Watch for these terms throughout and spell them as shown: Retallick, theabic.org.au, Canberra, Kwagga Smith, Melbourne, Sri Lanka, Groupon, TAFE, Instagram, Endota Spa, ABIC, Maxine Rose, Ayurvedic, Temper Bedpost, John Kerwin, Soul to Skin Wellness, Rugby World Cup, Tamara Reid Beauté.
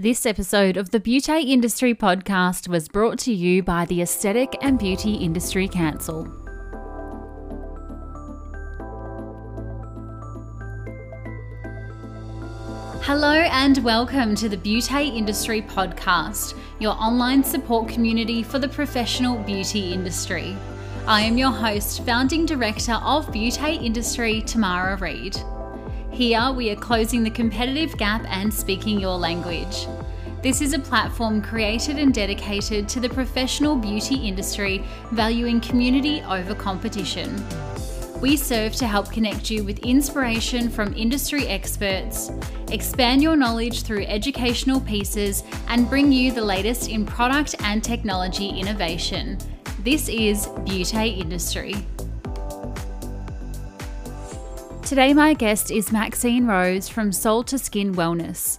This episode of the Beauté Industry Podcast was brought to you by the Aesthetic and Beauty Industry Council. Hello and welcome to the Beauté Industry Podcast, your online support community for the professional beauty industry. I am your host, Founding Director of Beauté Industry, Tamara Reid. Here we are closing the competitive gap and speaking your language. This is a platform created and dedicated to the professional beauty industry, valuing community over competition. We serve to help connect you with inspiration from industry experts, expand your knowledge through educational pieces, and bring you the latest in product and technology innovation. This is Beauté Industry. Today my guest is Maxine Rose from Soul to Skin Wellness.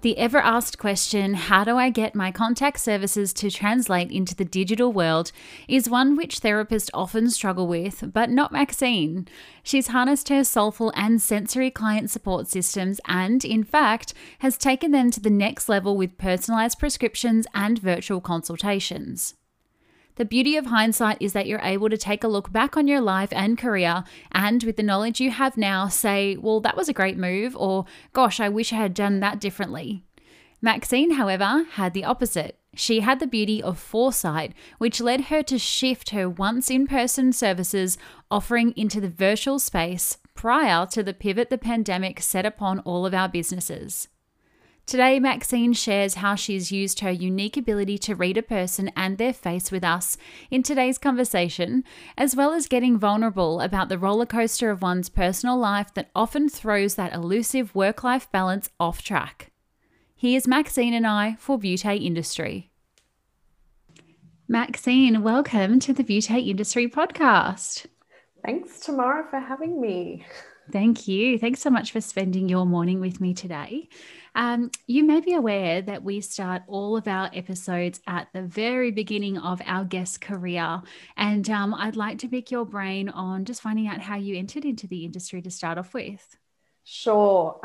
The ever-asked question, how do I get my contact services to translate into the digital world, is one which therapists often struggle with, but not Maxine. She's harnessed her soulful and sensory client support systems and, in fact, has taken them to the next level with personalised prescriptions and virtual consultations. The beauty of hindsight is that you're able to take a look back on your life and career and, with the knowledge you have now, say, well, that was a great move, or gosh, I wish I had done that differently. Maxine, however, had the opposite. She had the beauty of foresight, which led her to shift her once in-person services offering into the virtual space prior to the pivot the pandemic set upon all of our businesses. Today, Maxine shares how she's used her unique ability to read a person and their face with us in today's conversation, as well as getting vulnerable about the roller coaster of one's personal life that often throws that elusive work-life balance off track. Here's Maxine and I for Beauté Industry. Maxine, welcome to the Beauté Industry Podcast. Thanks, Tamara, for having me. Thank you. Thanks so much for spending your morning with me today. You may be aware that we start all of our episodes at the very beginning of our guest's career. And I'd like to pick your brain on just finding out how you entered into the industry to start off with. Sure.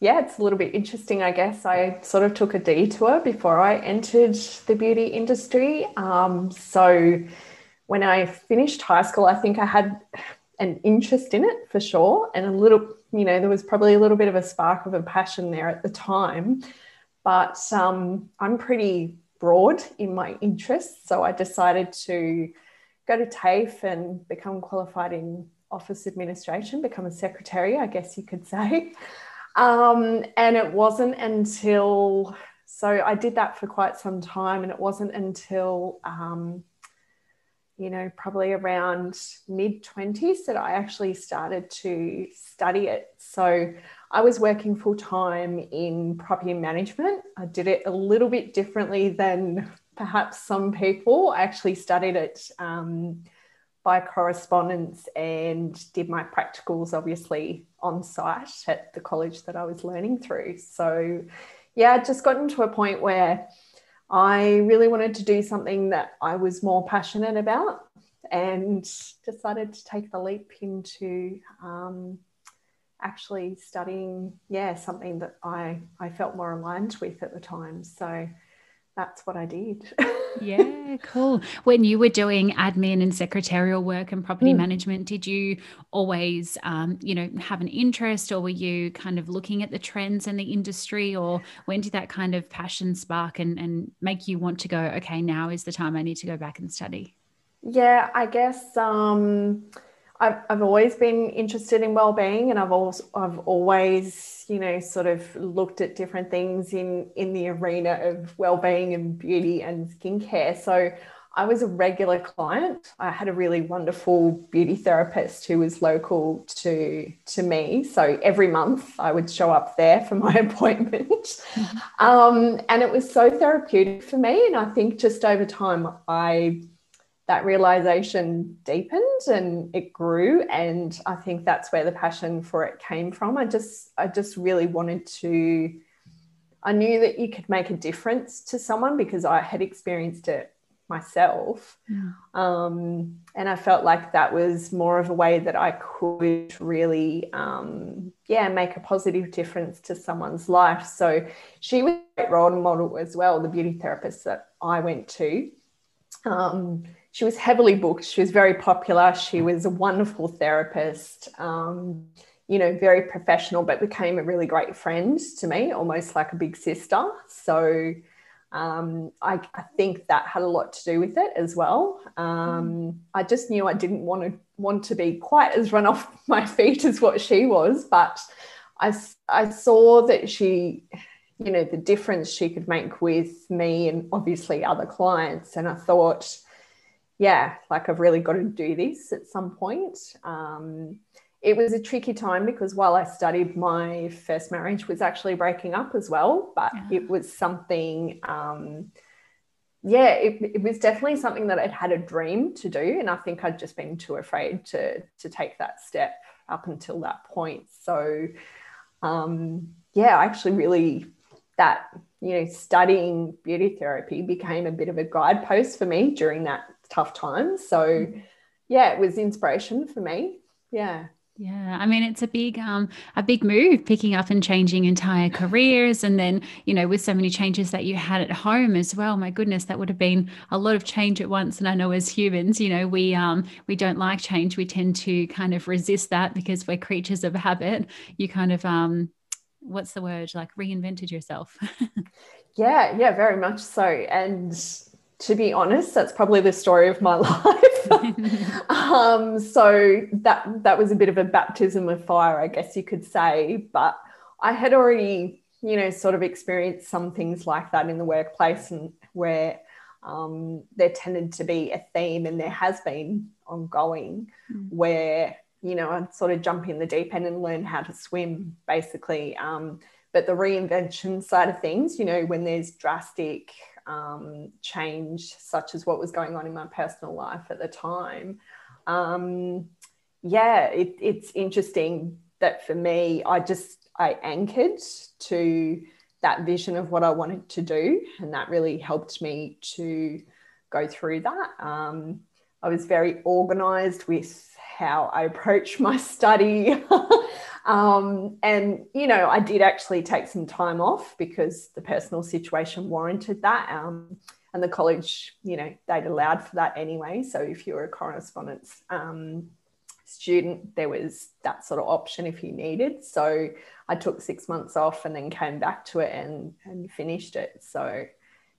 Yeah, it's a little bit interesting, I guess. I sort of took a detour before I entered the beauty industry. So when I finished high school, I think I had an interest in it for sure, and a little, there was probably a little bit of a spark of a passion there at the time, but I'm pretty broad in my interests, so I decided to go to TAFE and become qualified in office administration, become a secretary, I guess you could say, and it wasn't until, so I did that for quite some time, and it wasn't until probably around mid-20s that I actually started to study it. So I was working full-time in property management. I did it a little bit differently than perhaps some people. I actually studied it by correspondence and did my practicals, obviously, on site at the college that I was learning through. So, yeah, I just gotten to a point where I really wanted to do something that I was more passionate about and decided to take the leap into actually studying, something that I felt more aligned with at the time. So that's what I did. Yeah, cool. When you were doing admin and secretarial work and property management, did you always, have an interest, or were you kind of looking at the trends in the industry, or when did that kind of passion spark and make you want to go, okay, now is the time I need to go back and study? Yeah, I guess I've always been interested in well-being, and I've always, sort of looked at different things in the arena of well-being and beauty and skincare. So I was a regular client. I had a really wonderful beauty therapist who was local to me. So every month I would show up there for my appointment. And it was so therapeutic for me. And I think just over time that realization deepened and it grew, and I think that's where the passion for it came from. I just really wanted to, I knew that you could make a difference to someone because I had experienced it myself. Yeah. And I felt like that was more of a way that I could really, make a positive difference to someone's life. So she was a great role model as well, the beauty therapist that I went to. She was heavily booked. She was very popular. She was a wonderful therapist, very professional, but became a really great friend to me, almost like a big sister. So I think that had a lot to do with it as well. I just knew I didn't want to be quite as run off my feet as what she was, but I saw that she, the difference she could make with me and obviously other clients. And I thought, I've really got to do this at some point. It was a tricky time because while I studied, my first marriage was actually breaking up as well, but it was something, it was definitely something that I'd had a dream to do. And I think I'd just been too afraid to take that step up until that point. So, I actually really, that, studying beauty therapy became a bit of a guidepost for me during that tough time. So, it was inspiration for me. Yeah. Yeah. I mean, it's a big move, picking up and changing entire careers. And then, with so many changes that you had at home as well, my goodness, that would have been a lot of change at once. And I know as humans, we don't like change. We tend to kind of resist that because we're creatures of habit. You kind of, what's the word? Like reinvented yourself. Yeah, very much so. And to be honest, that's probably the story of my life. So that was a bit of a baptism of fire, I guess you could say. But I had already, sort of experienced some things like that in the workplace, and where there tended to be a theme, and there has been ongoing, where, I'd sort of jump in the deep end and learn how to swim, basically. But the reinvention side of things, when there's drastic change, such as what was going on in my personal life at the time. It's interesting that for me, I anchored to that vision of what I wanted to do, and that really helped me to go through that. I was very organised with how I approached my study. I did actually take some time off because the personal situation warranted that. And the college, they'd allowed for that anyway. So if you were a correspondence student, there was that sort of option if you needed. So I took 6 months off and then came back to it and finished it. So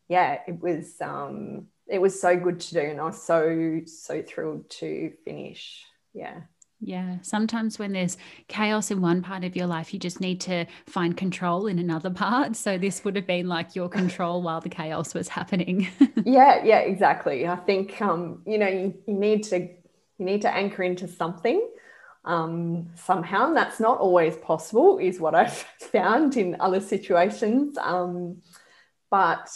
it was so good to do, and I was so, so thrilled to finish. Yeah. Yeah. Sometimes when there's chaos in one part of your life, you just need to find control in another part. So this would have been like your control while the chaos was happening. Yeah, exactly. I think, you need to anchor into something somehow. And that's not always possible is what I've found in other situations. But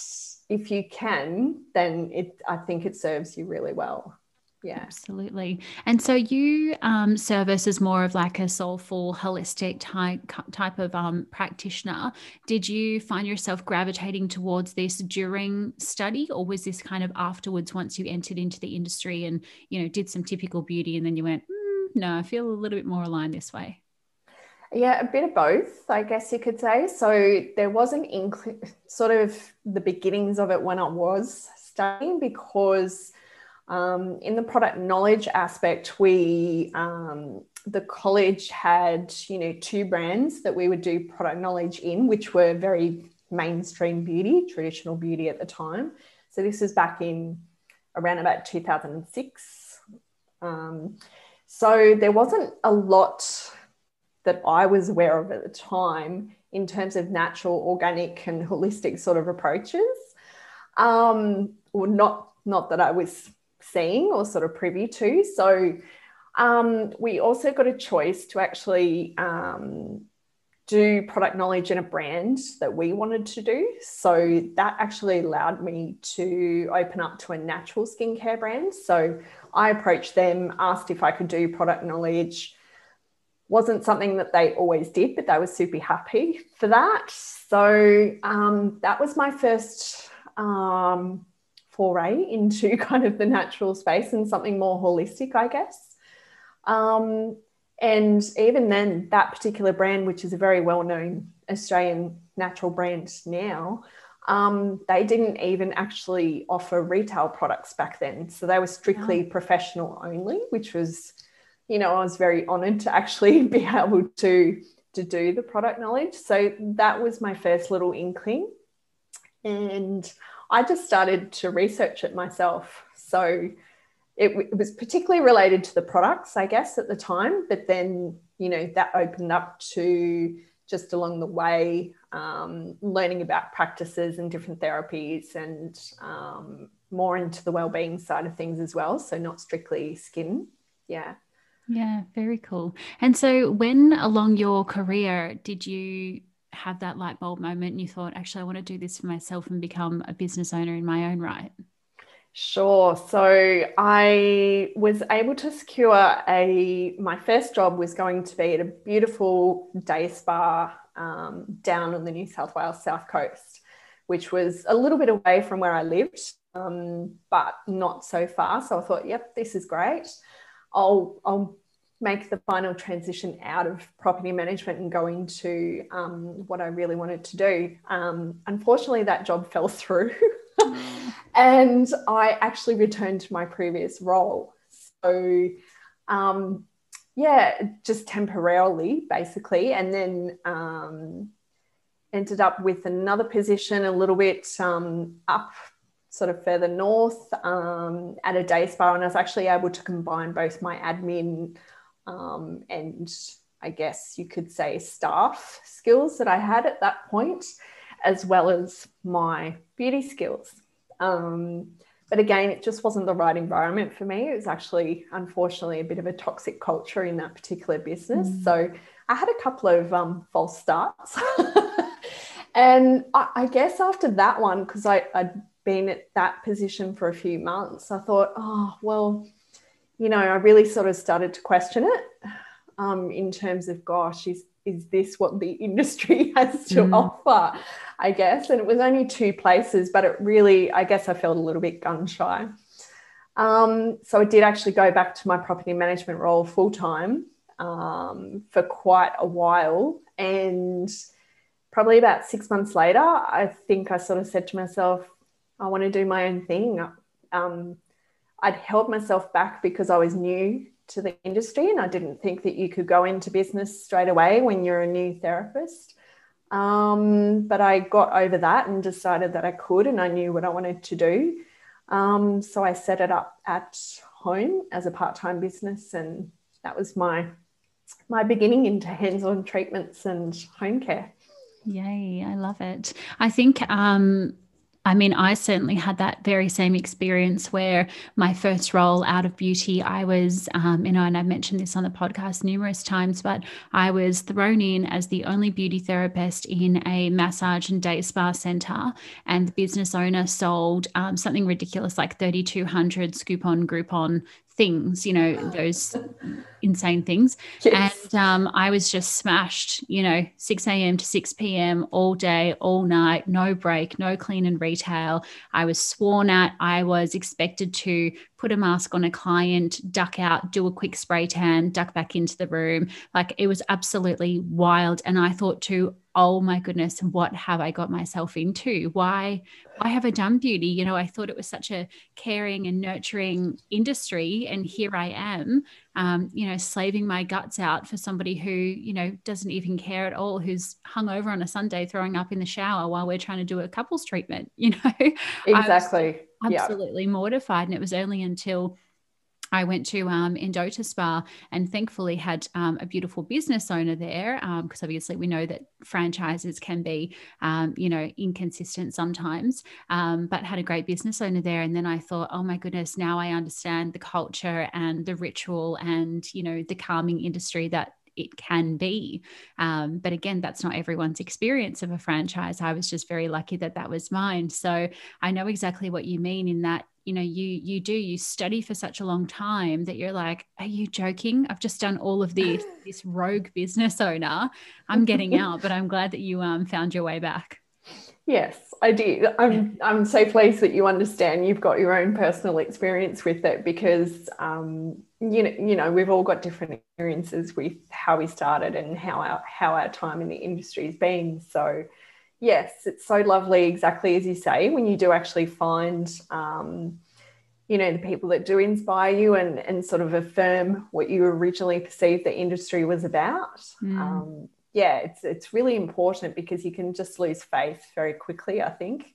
if you can, then I think it serves you really well. Yeah, absolutely. And so you service as more of like a soulful, holistic type of practitioner. Did you find yourself gravitating towards this during study, or was this kind of afterwards once you entered into the industry and, did some typical beauty and then you went, no, I feel a little bit more aligned this way? Yeah, a bit of both, I guess you could say. So there was an sort of the beginnings of it when I was studying, because in the product knowledge aspect, we the college had 2 brands that we would do product knowledge in, which were very mainstream beauty, traditional beauty at the time. So this was back in around about 2006. So there wasn't a lot that I was aware of at the time in terms of natural, organic, and holistic sort of approaches, or not that I was seeing or sort of privy to. So we also got a choice to actually do product knowledge in a brand that we wanted to do. So that actually allowed me to open up to a natural skincare brand. So I approached them, asked if I could do product knowledge. Wasn't something that they always did, but they were super happy for that. So that was my first foray into kind of the natural space and something more holistic, I guess. And even then, that particular brand, which is a very well-known Australian natural brand now, they didn't even actually offer retail products back then. So they were strictly professional only, which was, you know, I was very honoured to actually be able to do the product knowledge. So that was my first little inkling. And I just started to research it myself. So it was particularly related to the products, I guess, at the time. But then, you know, that opened up to just along the way, learning about practices and different therapies and more into the wellbeing side of things as well. So not strictly skin. Yeah. Yeah, very cool. And so when along your career did you have that light bulb moment and you thought, actually, I want to do this for myself and become a business owner in my own right? Sure. So I was able to secure my first job was going to be at a beautiful day spa down on the New South Wales South Coast, which was a little bit away from where I lived, but not so far. So I thought, yep, this is great. I'll make the final transition out of property management and go into what I really wanted to do. Unfortunately, that job fell through. And I actually returned to my previous role. So, just temporarily, basically. And then ended up with another position a little bit up sort of further north at a day spa. And I was actually able to combine both my admin and I guess you could say staff skills that I had at that point, as well as my beauty skills. But again, it just wasn't the right environment for me. It was actually, unfortunately, a bit of a toxic culture in that particular business. So I had a couple of false starts. And I guess after that one, because I'd been at that position for a few months, I thought, oh, well, you know, I really sort of started to question it in terms of, gosh, is this what the industry has to offer, I guess? And it was only two places, but it really, I guess I felt a little bit gun shy. So I did actually go back to my property management role full time for quite a while. And probably about 6 months later, I think I sort of said to myself, I want to do my own thing. I'd held myself back because I was new to the industry and I didn't think that you could go into business straight away when you're a new therapist. But I got over that and decided that I could, and I knew what I wanted to do. So I set it up at home as a part-time business, and that was my beginning into hands-on treatments and home care. Yay, I love it. I think I certainly had that very same experience where my first role out of beauty, I was, and I've mentioned this on the podcast numerous times, but I was thrown in as the only beauty therapist in a massage and day spa center. And the business owner sold something ridiculous like 3,200 Groupon things, you know, those insane things. Yes. And I was just smashed, you know, 6 a.m. to 6 p.m. all day, all night, no break, no clean and retail. I was sworn at. I was expected to put a mask on a client, duck out, do a quick spray tan, duck back into the room. Like, it was absolutely wild. And I thought too, oh my goodness, what have I got myself into? Why have I done beauty? You know, I thought it was such a caring and nurturing industry. And here I am, you know, slaving my guts out for somebody who, you know, doesn't even care at all, who's hung over on a Sunday, throwing up in the shower while we're trying to do a couples treatment, you know? Exactly. Absolutely mortified. And it was only until I went to Endota Spa and thankfully had a beautiful business owner there, because obviously we know that franchises can be, you know, inconsistent sometimes, but had a great business owner there. And then I thought, oh my goodness, now I understand the culture and the ritual and, you know, the calming industry that it can be. But again, that's not everyone's experience of a franchise. I was just very lucky that that was mine. So I know exactly what you mean in that, you know, you study for such a long time that you're like, are you joking? I've just done all of this rogue business owner. I'm getting out, but I'm glad that you found your way back. Yes, I did. I'm so pleased that you understand you've got your own personal experience with it, because you know we've all got different experiences with how we started and how our time in the industry has been. So yes, it's so lovely, exactly as you say, when you do actually find the people that do inspire you and sort of affirm what you originally perceived the industry was about. It's really important, because you can just lose faith very quickly, I think.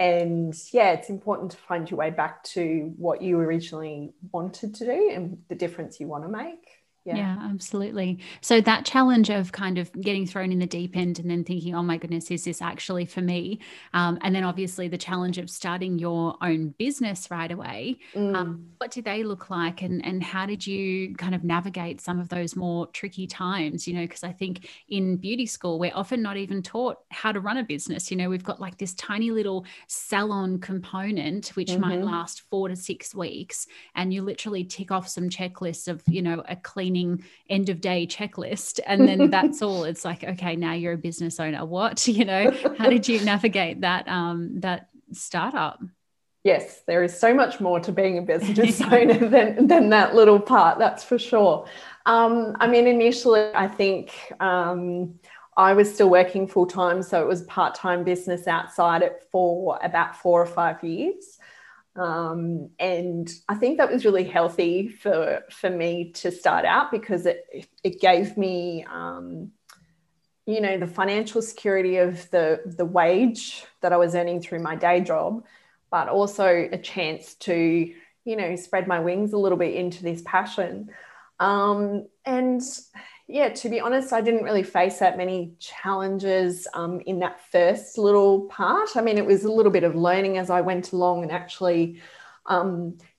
It's important to find your way back to what you originally wanted to do and the difference you want to make. Yeah, absolutely. So that challenge of kind of getting thrown in the deep end and then thinking, oh my goodness, is this actually for me? And then obviously the challenge of starting your own business right away. What do they look like, and how did you kind of navigate some of those more tricky times? You know, because I think in beauty school, we're often not even taught how to run a business. You know, we've got like this tiny little salon component, which might last 4 to 6 weeks. And you literally tick off some checklists of, you know, a cleaning end of day checklist, and then that's all. It's like, okay, now you're a business owner. What, you know, how did you navigate that that startup? Yes, there is so much more to being a business owner than that little part, that's for sure. Initially I think I was still working full-time, so it was part-time business outside it for about 4 or 5 years. And I think that was really healthy for me to start out, because it gave me, the financial security of the wage that I was earning through my day job, but also a chance to, you know, spread my wings a little bit into this passion. To be honest, I didn't really face that many challenges in that first little part. I mean, it was a little bit of learning as I went along, and actually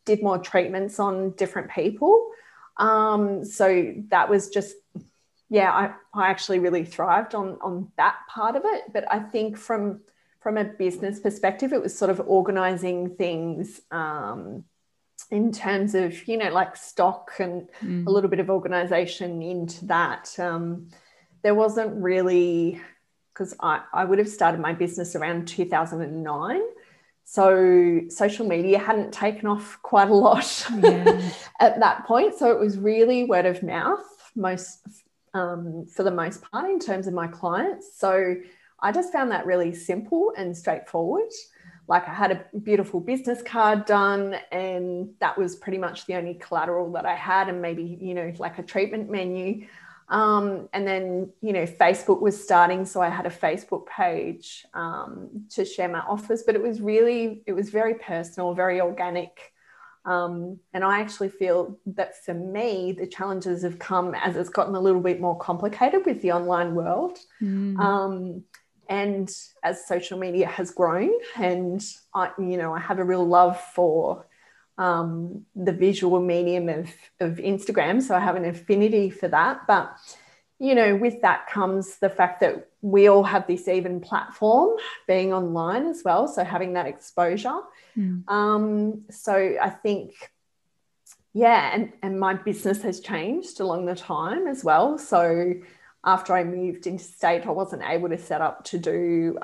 did more treatments on different people. So that was just, I actually really thrived on that part of it. But I think from a business perspective, it was sort of organising things in terms of, you know, like stock and a little bit of organisation into that. There wasn't really, because I would have started my business around 2009. So social media hadn't taken off quite a lot at that point. So it was really word of mouth for the most part in terms of my clients. So I just found that really simple and straightforward. Like, I had a beautiful business card done, and that was pretty much the only collateral that I had, and maybe, you know, like a treatment menu. And then, you know, Facebook was starting. So I had a Facebook page to share my offers, but it was very personal, very organic. And I actually feel that for me, the challenges have come as it's gotten a little bit more complicated with the online world. And as social media has grown, and I have a real love for the visual medium of Instagram. So I have an affinity for that. But, you know, with that comes the fact that we all have this even platform being online as well. So having that exposure. So I think, and my business has changed along the time as well. So after I moved interstate, I wasn't able to set up to do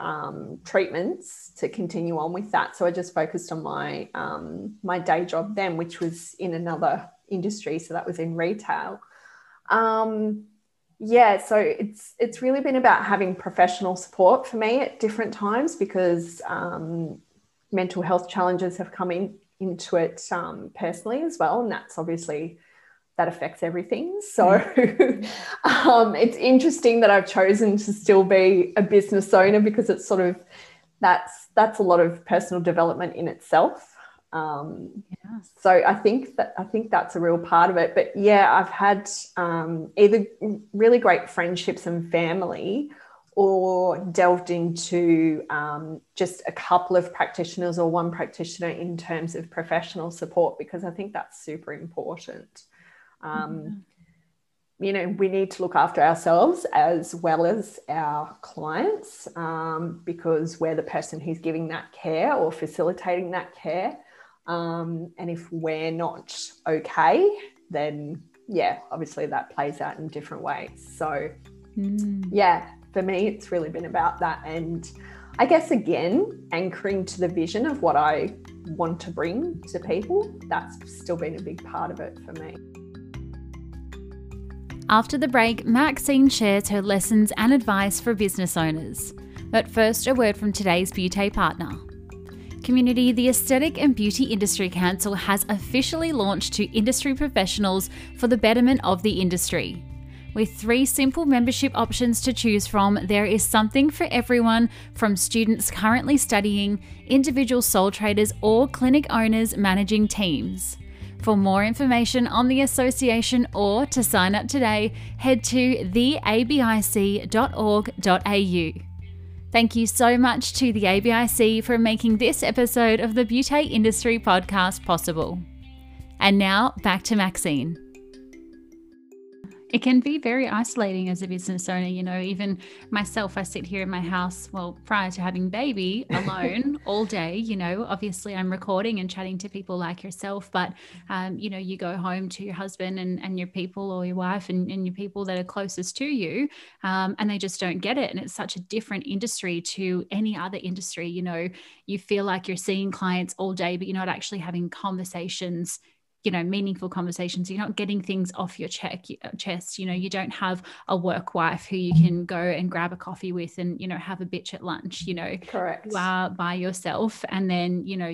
treatments to continue on with that. So I just focused on my my day job then, which was in another industry. So that was in retail. So it's really been about having professional support for me at different times, because mental health challenges have come into it personally as well. And that's obviously, that affects everything. So it's interesting that I've chosen to still be a business owner, because it's sort of, that's a lot of personal development in itself. So I think that's a real part of it. But I've had either really great friendships and family, or delved into just a couple of practitioners or one practitioner in terms of professional support, because I think that's super important. We need to look after ourselves as well as our clients, because we're the person who's giving that care or facilitating that care. And if we're not okay, then obviously that plays out in different ways. So for me, it's really been about that. And I guess, again, anchoring to the vision of what I want to bring to people, that's still been a big part of it for me. After the break, Maxine shares her lessons and advice for business owners. But first, a word from today's beauty partner. Community, the Aesthetic and Beauty Industry Council has officially launched to industry professionals for the betterment of the industry. With 3 simple membership options to choose from, there is something for everyone, from students currently studying, individual sole traders, or clinic owners managing teams. For more information on the association or to sign up today, head to theabic.org.au. Thank you so much to the ABIC for making this episode of the Beauty Industry Podcast possible. And now back to Maxine. It can be very isolating as a business owner. You know, even myself, I sit here in my house, well, prior to having baby, alone all day. You know, obviously I'm recording and chatting to people like yourself, but, you know, you go home to your husband and your people, or your wife and your people that are closest to you, and they just don't get it. And it's such a different industry to any other industry. You know, you feel like you're seeing clients all day, but you're not actually having conversations, you know, meaningful conversations. You're not getting things off your chest. You know, you don't have a work wife who you can go and grab a coffee with and, you know, have a bitch at lunch. You know, correct. You are by yourself. And then, you know,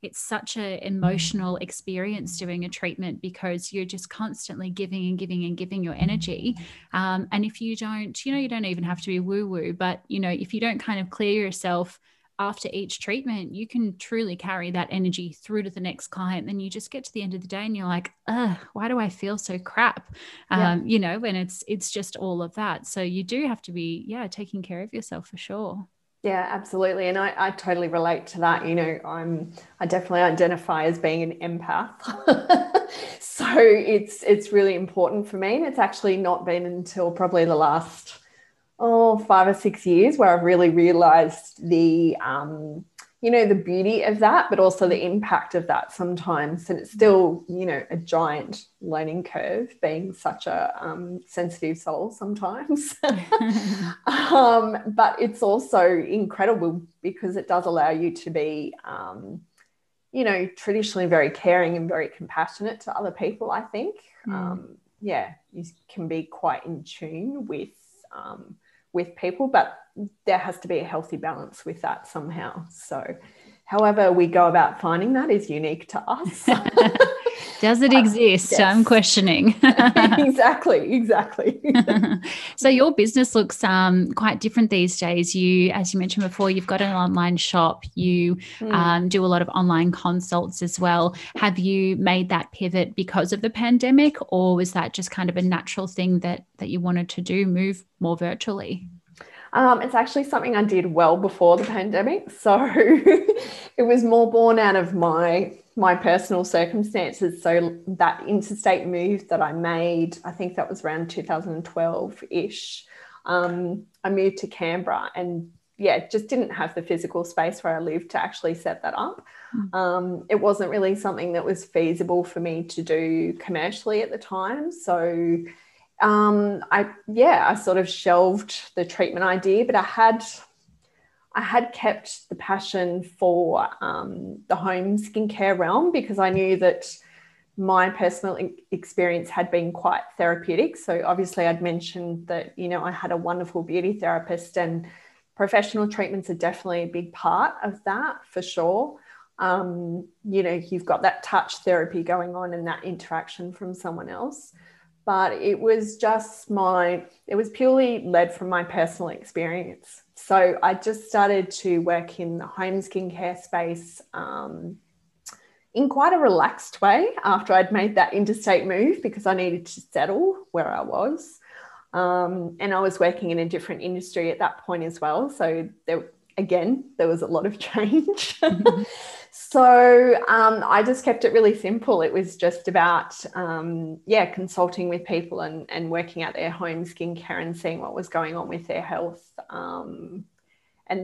it's such an emotional experience doing a treatment, because you're just constantly giving and giving and giving your energy. And if you don't, you don't even have to be woo-woo, but, you know, if you don't kind of clear yourself after each treatment, you can truly carry that energy through to the next client. Then you just get to the end of the day and you're like, why do I feel so crap? You know, and it's just all of that. So you do have to be, taking care of yourself for sure. Yeah, absolutely. And I totally relate to that. You know, I definitely identify as being an empath. So it's really important for me. And it's actually not been until probably the last 5 or 6 years where I've really realized the, the beauty of that, but also the impact of that sometimes. And it's still, a giant learning curve, being such a sensitive soul sometimes. But it's also incredible because it does allow you to be, traditionally very caring and very compassionate to other people, I think. You can be quite in tune with people, but there has to be a healthy balance with that somehow. So however we go about finding that is unique to us. Does it exist? Yes. I'm questioning. Exactly. So your business looks quite different these days. You, as you mentioned before, you've got an online shop. You do a lot of online consults as well. Have you made that pivot because of the pandemic, or was that just kind of a natural thing that you wanted to do, move more virtually? It's actually something I did well before the pandemic. So it was more born out of my personal circumstances. So that interstate move that I made, I think that was around 2012-ish. I moved to Canberra and just didn't have the physical space where I lived to actually set that up. It wasn't really something that was feasible for me to do commercially at the time. So I sort of shelved the treatment idea, but I had kept the passion for the home skincare realm, because I knew that my personal experience had been quite therapeutic. So obviously I'd mentioned that, I had a wonderful beauty therapist, and professional treatments are definitely a big part of that for sure. You've got that touch therapy going on and that interaction from someone else. But it was just it was purely led from my personal experience. So I just started to work in the home skincare space in quite a relaxed way after I'd made that interstate move, because I needed to settle where I was. And I was working in a different industry at that point as well. So there was a lot of change. So I just kept it really simple. It was just about, consulting with people and working out their home skincare and seeing what was going on with their health. And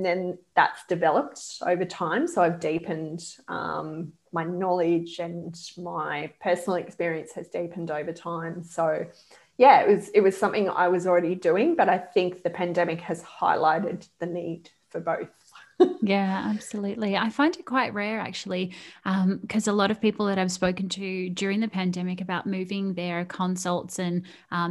then that's developed over time. So I've deepened my knowledge, and my personal experience has deepened over time. So yeah, it was something I was already doing, but I think the pandemic has highlighted the need for both. Yeah, absolutely. I find it quite rare, actually, because a lot of people that I've spoken to during the pandemic about moving their consults and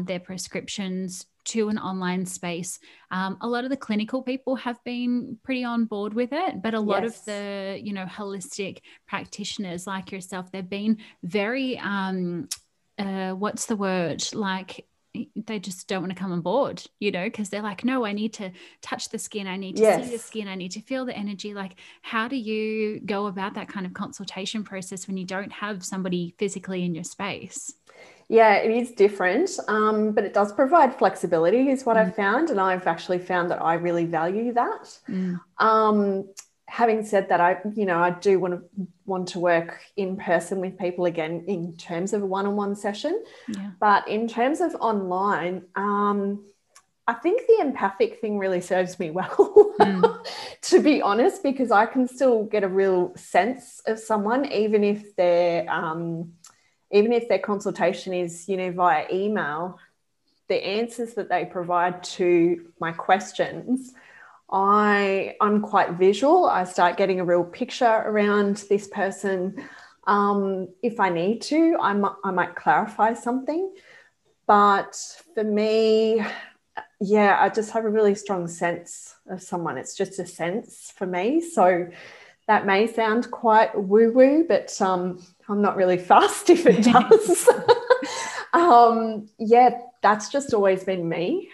their prescriptions to an online space, a lot of the clinical people have been pretty on board with it, but a lot of the, you know, holistic practitioners like yourself, they've been very, what's the word, like, they just don't want to come on board, you know, because they're like, no, I need to touch the skin. I need to see the skin. I need to feel the energy. Like, how do you go about that kind of consultation process when you don't have somebody physically in your space? Yeah, it is different, but it does provide flexibility is what I've found. And I've actually found that I really value that. Having said that, I do want to work in person with people again in terms of a one-on-one session. Yeah. But in terms of online, I think the empathic thing really serves me well, to be honest, because I can still get a real sense of someone, even if their consultation is, you know, via email. The answers that they provide to my questions, I'm quite visual. I start getting a real picture around this person. If I need to, I might clarify something. But for me, yeah, I just have a really strong sense of someone. It's just a sense for me. So that may sound quite woo-woo, but I'm not really fussed if it does. That's just always been me.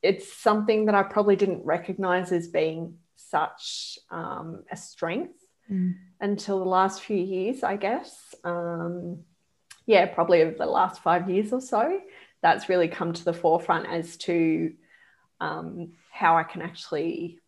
It's something that I probably didn't recognize as being such a strength until the last few years, I guess. Probably over the last 5 years or so, that's really come to the forefront as to how I can actually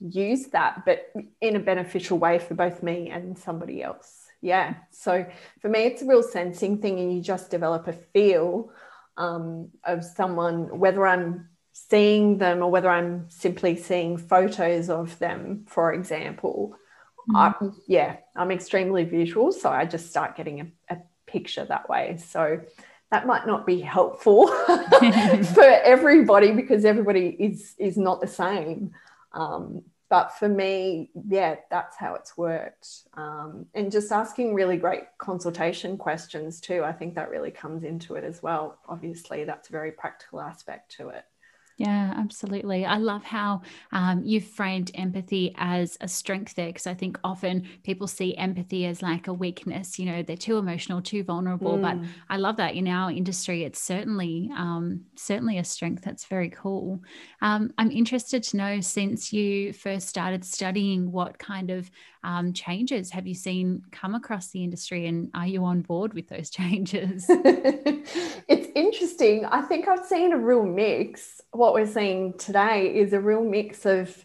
use that, but in a beneficial way for both me and somebody else. Yeah. So for me, it's a real sensing thing, and you just develop a feel of someone, whether I'm seeing them or whether I'm simply seeing photos of them, for example. I'm extremely visual, so I just start getting a picture that way. So that might not be helpful for everybody, because everybody is not the same. But for me, yeah, that's how it's worked. And just asking really great consultation questions too. I think that really comes into it as well. Obviously, that's a very practical aspect to it. Yeah, absolutely. I love how you've framed empathy as a strength there, because I think often people see empathy as like a weakness, you know, they're too emotional, too vulnerable. But I love that in our industry, it's certainly a strength. That's very cool. I'm interested to know, since you first started studying, what kind of changes have you seen come across the industry, and are you on board with those changes? It's interesting. I think I've seen a real mix. What we're seeing today is a real mix of,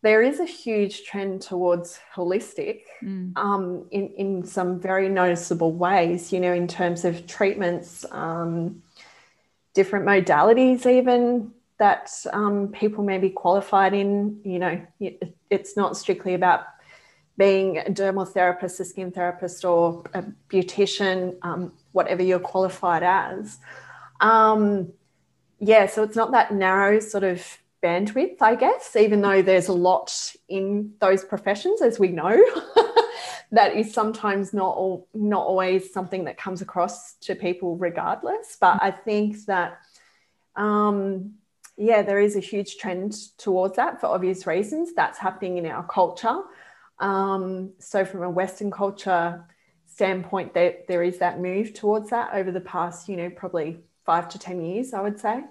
there is a huge trend towards holistic in some very noticeable ways, you know, in terms of treatments, different modalities even that people may be qualified in. You know, it's not strictly about being a dermal therapist, a skin therapist, or a beautician, whatever you're qualified as. So it's not that narrow sort of bandwidth, I guess, even though there's a lot in those professions, as we know. That is sometimes not always something that comes across to people regardless. But I think that, there is a huge trend towards that for obvious reasons. That's happening in our culture. So from a Western culture standpoint, there is that move towards that over the past, you know, probably 5 to 10 years, I would say.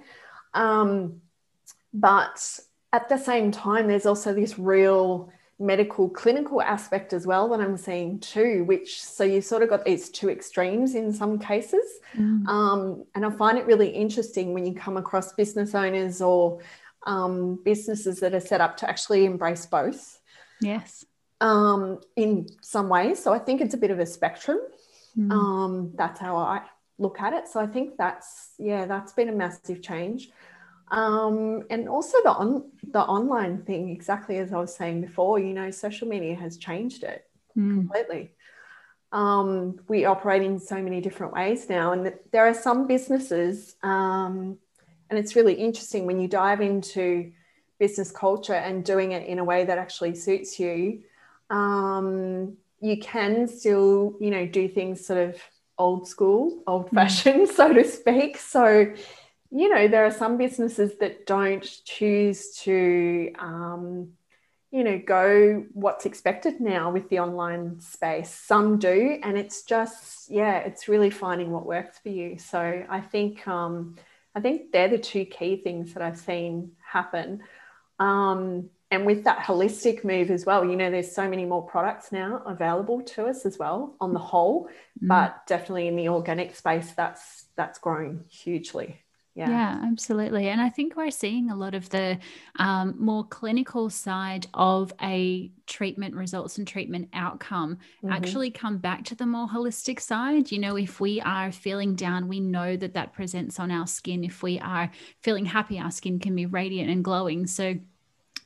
But at the same time, there's also this real medical clinical aspect as well that I'm seeing too, so you've sort of got these two extremes in some cases. And I find it really interesting when you come across business owners or businesses that are set up to actually embrace both. Yes. In some ways. So I think it's a bit of a spectrum. That's how I look at it. So I think that's been a massive change. And also the online thing, exactly as I was saying before, you know, social media has changed it completely. We operate in so many different ways now, and there are some businesses, and it's really interesting when you dive into business culture and doing it in a way that actually suits you, you can still, you know, do things sort of old school, old fashioned, so to speak. So, you know, there are some businesses that don't choose to, you know, go what's expected now with the online space. Some do, and it's just, yeah, it's really finding what works for you. So I think they're the two key things that I've seen happen. And with that holistic move as well, you know, there's so many more products now available to us as well on the whole, but definitely in the organic space, that's grown hugely. Yeah, absolutely. And I think we're seeing a lot of the more clinical side of a treatment results and treatment outcome actually come back to the more holistic side. You know, if we are feeling down, we know that that presents on our skin. If we are feeling happy, our skin can be radiant and glowing. So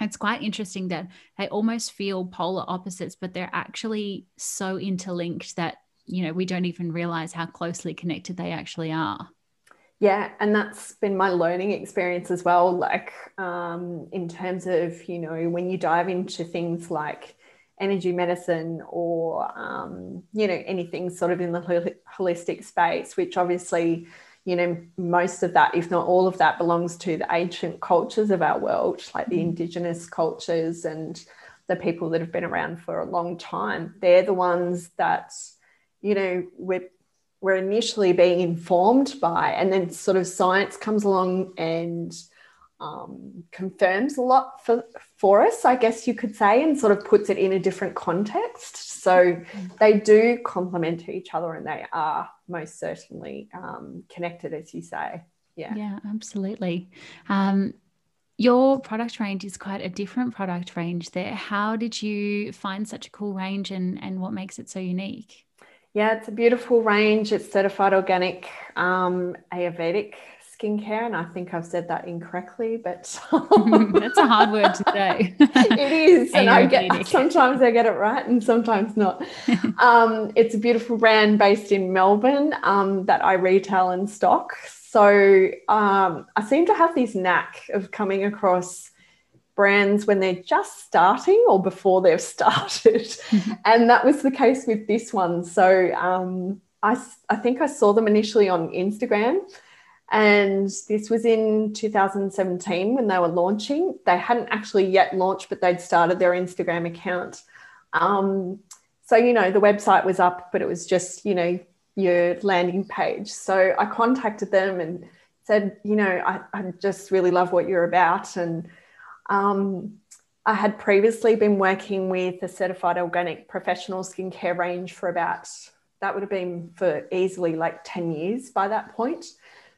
it's quite interesting that they almost feel polar opposites, but they're actually so interlinked that, you know, we don't even realize how closely connected they actually are. Yeah, and that's been my learning experience as well, like in terms of, you know, when you dive into things like energy medicine or, you know, anything sort of in the holistic space, which obviously, you know, most of that, if not all of that, belongs to the ancient cultures of our world, like the Indigenous cultures and the people that have been around for a long time. They're the ones that, you know, we're initially being informed by, and then sort of science comes along and confirms a lot for us, I guess you could say, and sort of puts it in a different context. So they do complement each other, and they are most certainly connected, as you say. Yeah, absolutely. Your product range is quite a different product range there. How did you find such a cool range, and what makes it so unique? Yeah, it's a beautiful range. It's certified organic Ayurvedic skincare. And I think I've said that incorrectly, but that's a hard word to say. It is. And sometimes I get it right and sometimes not. It's a beautiful brand based in Melbourne that I retail and stock. So I seem to have this knack of coming across brands when they're just starting or before they've started. And that was the case with this one. So I think I saw them initially on Instagram, and this was in 2017 when they were launching. They hadn't actually yet launched, but they'd started their Instagram account. So, you know, the website was up, but it was just, you know, your landing page. So I contacted them and said, you know, I just really love what you're about. And I had previously been working with a certified organic professional skincare range for easily like 10 years by that point.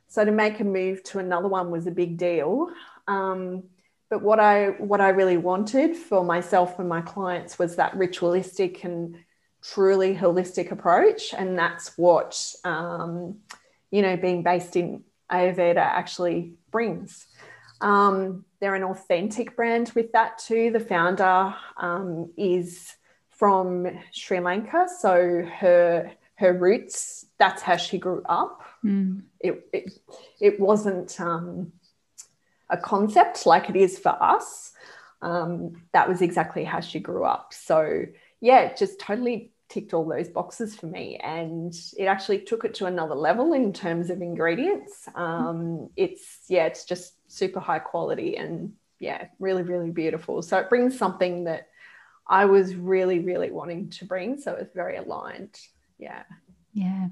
So to make a move to another one was a big deal. But what I really wanted for myself and my clients was that ritualistic and truly holistic approach. And that's what, you know, being based in Ayurveda actually brings. They're an authentic brand with that too. The founder is from Sri Lanka, so her roots, that's how she grew up. It wasn't a concept like it is for us. That was exactly how she grew up. So yeah, it just totally ticked all those boxes for me, and it actually took it to another level in terms of ingredients. It's just super high quality and really, really beautiful. So it brings something that I was really, really wanting to bring. So it's very aligned. Yeah,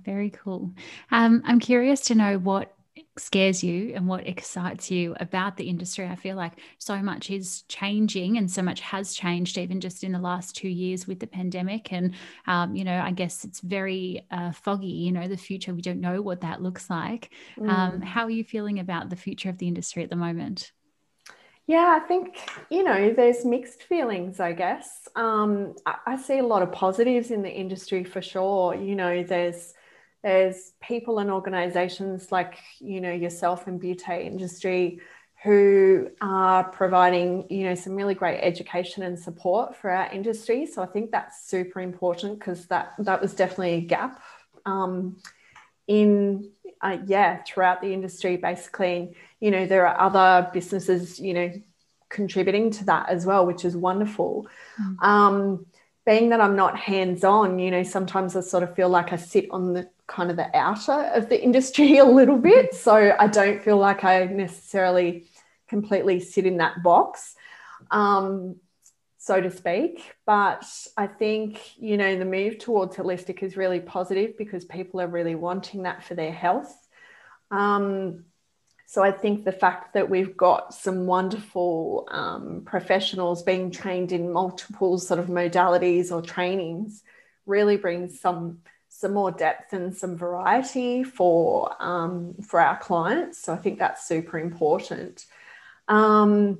very cool. I'm curious to know what scares you and what excites you about the industry. I feel like so much is changing, and so much has changed even just in the last 2 years with the pandemic. And, you know, I guess it's very foggy, you know, the future. We don't know what that looks like. How are you feeling about the future of the industry at the moment? Yeah, I think, you know, there's mixed feelings, I guess. I see a lot of positives in the industry for sure. You know, there's people and organisations like, you know, yourself and Beauté Industry who are providing, you know, some really great education and support for our industry. So I think that's super important, because that was definitely a gap throughout the industry, basically. And, you know, there are other businesses, you know, contributing to that as well, which is wonderful. Mm-hmm. Being that I'm not hands-on, you know, sometimes I sort of feel like I sit on the kind of the outer of the industry a little bit. So I don't feel like I necessarily completely sit in that box, so to speak. But I think, you know, the move towards holistic is really positive, because people are really wanting that for their health. So I think the fact that we've got some wonderful professionals being trained in multiple sort of modalities or trainings really brings some more depth and some variety for our clients. So I think that's super important. And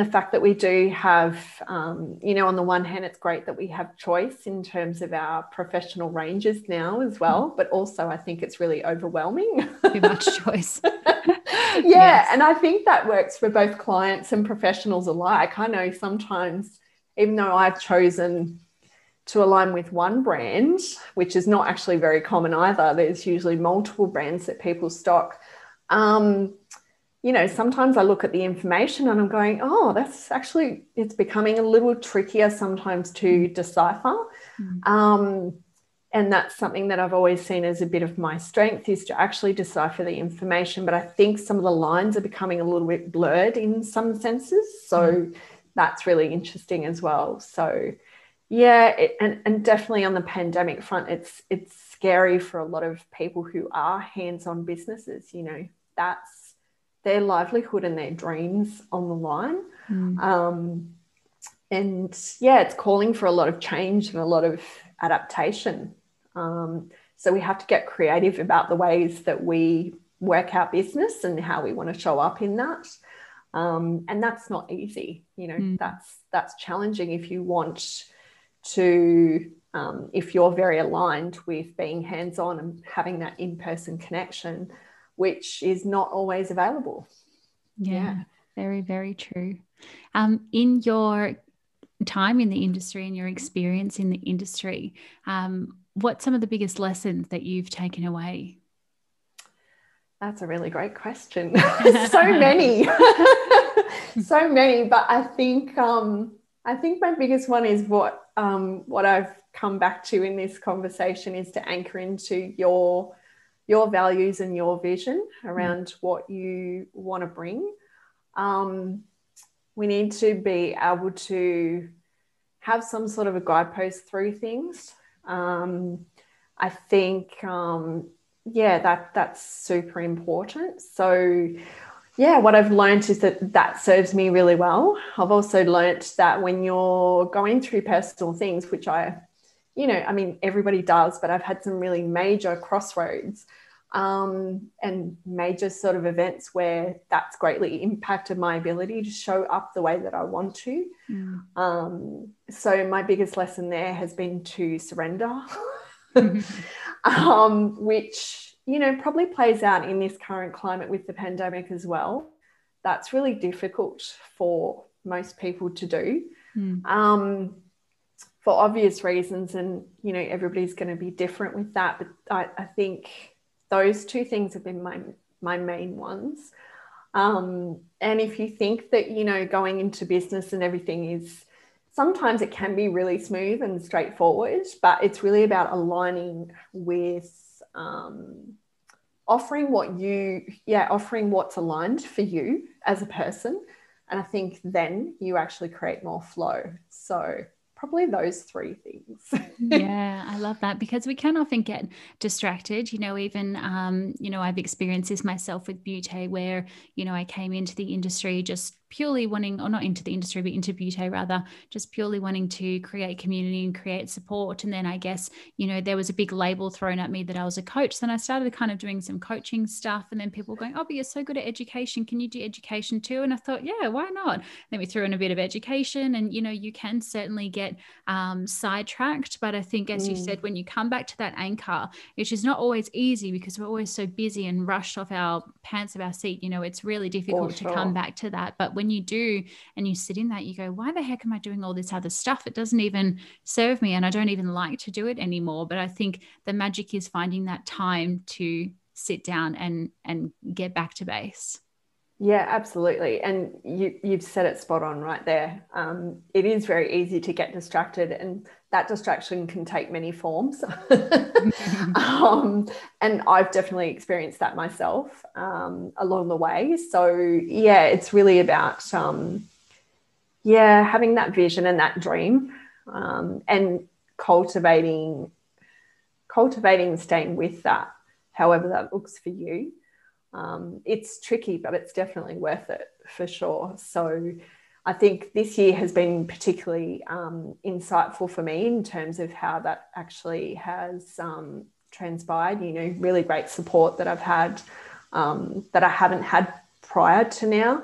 the fact that we do have, you know, on the one hand, it's great that we have choice in terms of our professional ranges now as well, but also I think it's really overwhelming. Too much choice. Yeah, yes. And I think that works for both clients and professionals alike. I know sometimes, even though I've chosen to align with one brand, which is not actually very common either, there's usually multiple brands that people stock. You know, sometimes I look at the information and I'm going, oh, that's actually, it's becoming a little trickier sometimes to decipher. Mm. And that's something that I've always seen as a bit of my strength, is to actually decipher the information. But I think some of the lines are becoming a little bit blurred in some senses. So that's really interesting as well. So yeah, and definitely on the pandemic front, it's scary for a lot of people who are hands-on businesses. You know, that's their livelihood and their dreams on the line. And yeah, it's calling for a lot of change and a lot of adaptation. So we have to get creative about the ways that we work our business and how we want to show up in that. And that's not easy, you know. That's challenging if you want to, if you're very aligned with being hands-on and having that in-person connection, which is not always available. Yeah, very, very true. In your time in the industry and your experience in the industry, what's some of the biggest lessons that you've taken away? That's a really great question. So many. But I think my biggest one is what I've come back to in this conversation is to anchor into your values and your vision around what you want to bring. We need to be able to have some sort of a guidepost through things. I think, that's super important. So, yeah, what I've learned is that serves me really well. I've also learned that when you're going through personal things, which everybody does, but I've had some really major crossroads and major sort of events where that's greatly impacted my ability to show up the way that I want to. So my biggest lesson there has been to surrender, which, you know, probably plays out in this current climate with the pandemic as well. That's really difficult for most people to do. For obvious reasons, and, you know, everybody's going to be different with that. But I think those two things have been my main ones. And if you think that, you know, going into business and everything is, sometimes it can be really smooth and straightforward, but it's really about aligning with offering what's aligned for you as a person. And I think then you actually create more flow. So probably those three things. Yeah, I love that, because we can often get distracted. You know, even, I've experienced this myself with beauty, where, you know, I came into the industry just purely wanting, or not into the industry, but into beauty rather, just purely wanting to create community and create support. And then I guess, you know, there was a big label thrown at me that I was a coach. Then I started kind of doing some coaching stuff, and then people were going, oh, but you're so good at education. Can you do education too? And I thought, yeah, why not? Then we threw in a bit of education, and, you know, you can certainly get sidetracked. But I think, as you said, when you come back to that anchor, which is not always easy because we're always so busy and rushed off our pants of our seat, you know, it's really difficult to come back to that. But when you do, and you sit in that, you go, why the heck am I doing all this other stuff? It doesn't even serve me, and I don't even like to do it anymore. But I think the magic is finding that time to sit down and get back to base. Yeah, absolutely. And you've said it spot on right there. It is very easy to get distracted, and that distraction can take many forms. And I've definitely experienced that myself along the way. So yeah, it's really about, having that vision and that dream, and cultivating, staying with that, however that looks for you. It's tricky, but it's definitely worth it for sure. So I think this year has been particularly insightful for me in terms of how that actually has transpired. You know, really great support that I've had that I haven't had prior to now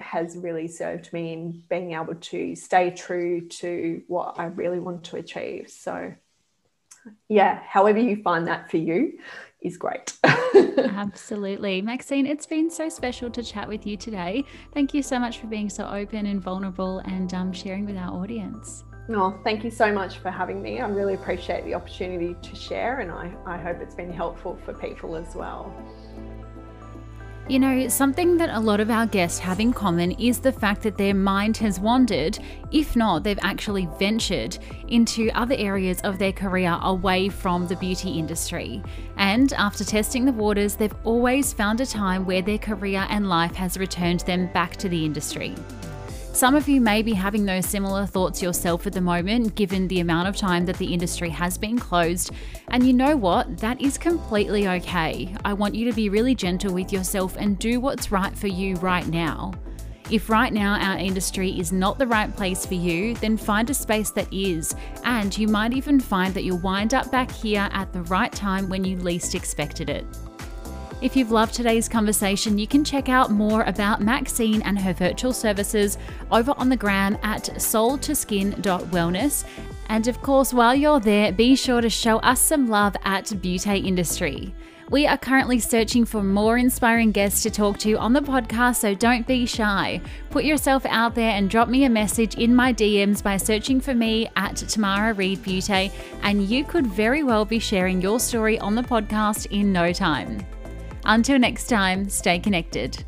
has really served me in being able to stay true to what I really want to achieve. So yeah, however you find that for you is great. Absolutely. Maxine, it's been so special to chat with you today. Thank you so much for being so open and vulnerable and sharing with our audience. Oh, thank you so much for having me. I really appreciate the opportunity to share, and I hope it's been helpful for people as well. You know, something that a lot of our guests have in common is the fact that their mind has wandered, if not, they've actually ventured into other areas of their career away from the beauty industry. And after testing the waters, they've always found a time where their career and life has returned them back to the industry. Some of you may be having those similar thoughts yourself at the moment, given the amount of time that the industry has been closed. And you know what? That is completely okay. I want you to be really gentle with yourself and do what's right for you right now. If right now our industry is not the right place for you, then find a space that is, and you might even find that you'll wind up back here at the right time when you least expected it. If you've loved today's conversation, you can check out more about Maxine and her virtual services over on the gram at soultoskin.wellness. And of course, while you're there, be sure to show us some love at Beauty Industry. We are currently searching for more inspiring guests to talk to on the podcast, so don't be shy. Put yourself out there and drop me a message in my DMs by searching for me at Tamara Reid Beauté, and you could very well be sharing your story on the podcast in no time. Until next time, stay connected.